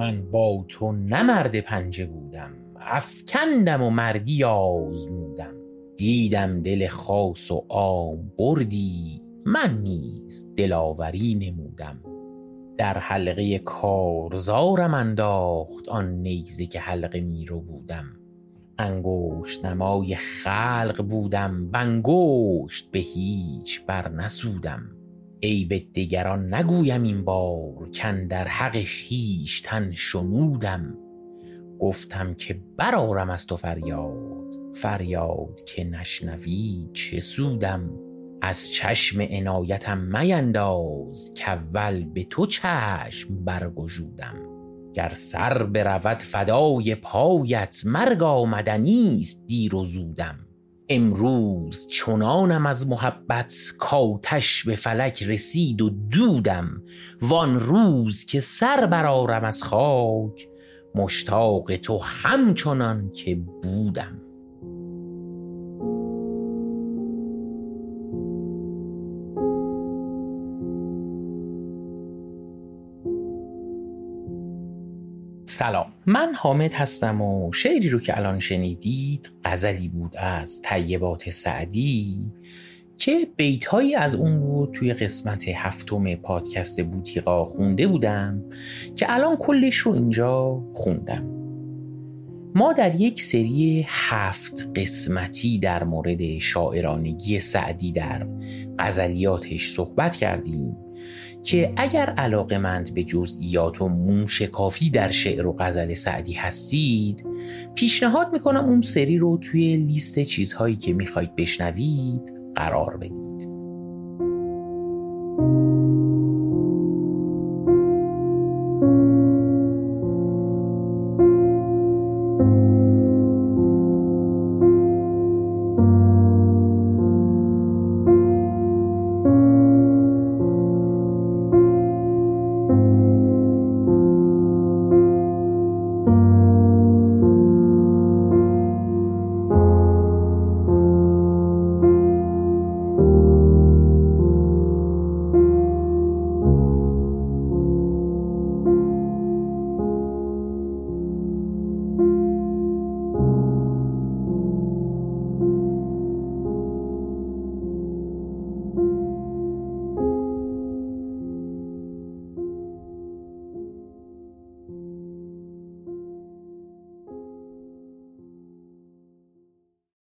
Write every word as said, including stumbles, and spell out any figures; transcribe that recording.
من با تو نه مرد پنجه بودم، افکندم و مردی آزمودم. دیدم دل خاص و عام بردی، من نیز دلاوری نمودم. در حلقه کارزارم انداخت آن نیزه که حلقه میرو بودم. انگشت نمای خلق بودم، بنگشت به هیچ بر نسودم. عیب دگران نگویم این بار، کاندر حق خویشتن شنودم. گفتم که برآرم از تو فریاد، فریاد که نشنوی چه سودم. از چشم عنایتم مینداز، کاول به تو چشم برگشودم. گر سر برود فدای پایت، مرگ آمدنیست دیر و زودم. امروز چنانم از محبت، کآتش به فلک رسید و دودم. وان روز که سر برآرم از خاک، مشتاق تو همچنان که بودم. سلام، من حامد هستم و شعری رو که الان شنیدید غزلی بود از طیبات سعدی که بیتهایی از اون رو توی قسمت هفتم پادکست بوطیقا خونده بودم که الان کلش رو اینجا خوندم. ما در یک سری هفت قسمتی در مورد شاعرانگی سعدی در غزلیاتش صحبت کردیم که اگر علاقه‌مند به جزئیات و موشکافی در شعر و غزل سعدی هستید، پیشنهاد میکنم اون سری رو توی لیست چیزهایی که میخواید بشنوید قرار بدید.